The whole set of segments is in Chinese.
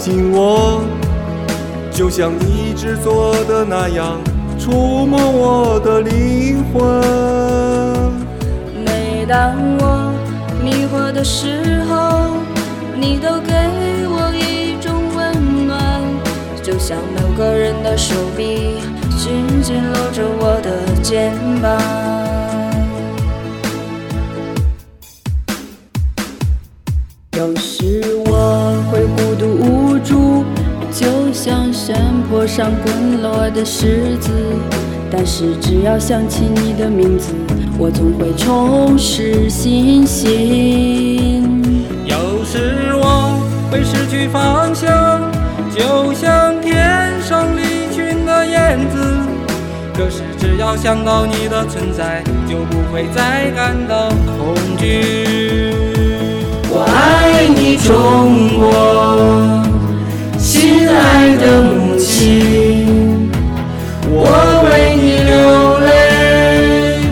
信我，就像你一直做的那样，触摸我的灵魂。每当我迷惑的时候，你都给我一种温暖，就像某个人的手臂紧紧搂着我的肩膀。有时我会孤独无助，就像山坡上滚落的石子，但是只要想起你的名字，我总会重拾信心。有时我会失去方向，就像天上离群的燕子，可是只要想到你的存在，就不会再感到恐惧。我爱你中国，亲爱的母亲，我为你流泪，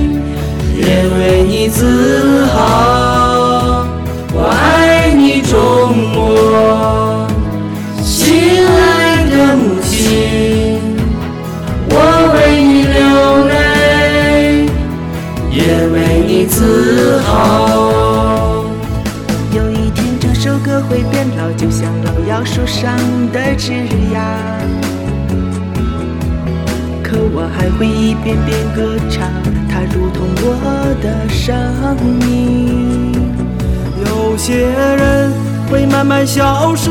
也为你自豪。我爱你中国，亲爱的母亲，我为你流泪，也为你自豪。会变老，就像老杨树上的枝桠，可我还会一遍遍歌唱，它如同我的生命。有些人会慢慢消失，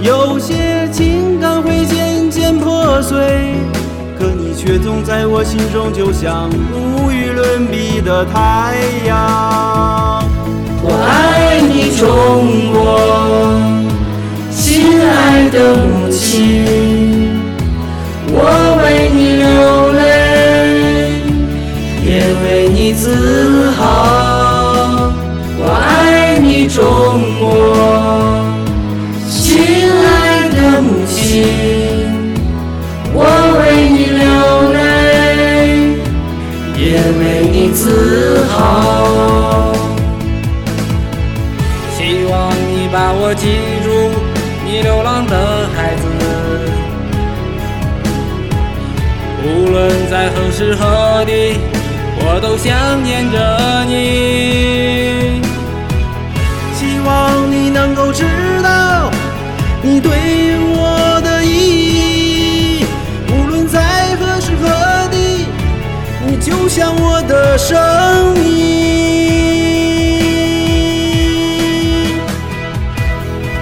有些情感会渐渐破碎，可你却总在我心中，就像无与伦比的太阳。我爱你中国，亲爱的母亲，我为你流泪，也为你自豪。我爱你中国，亲爱的母亲，我为你流泪，也为你自豪。希望你把我记住，你流浪的孩子，无论在何时何地，我都想念着你。希望你能够知道你对我的意义，无论在何时何地，你就像我的生命。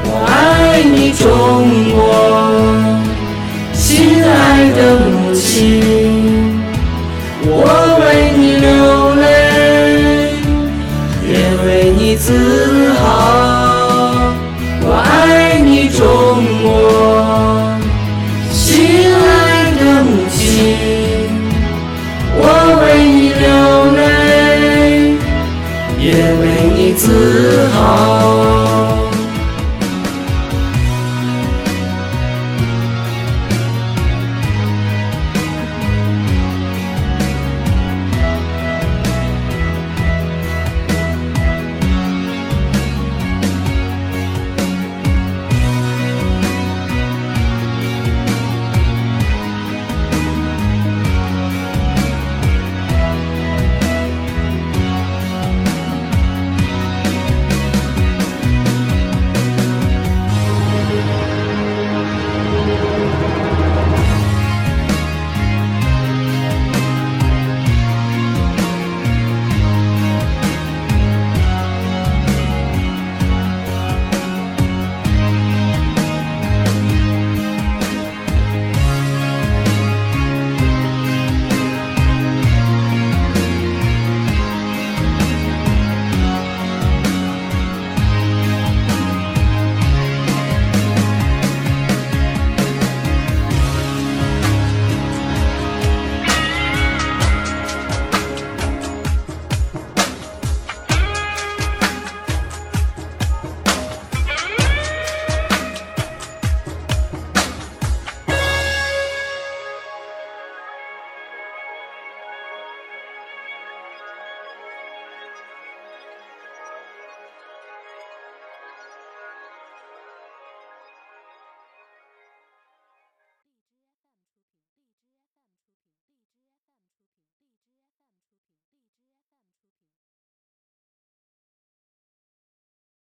我爱你中国，亲爱的母亲，我为你流泪，也为你自豪。我爱你中国，亲爱的母亲，我为你流泪，也为你自豪。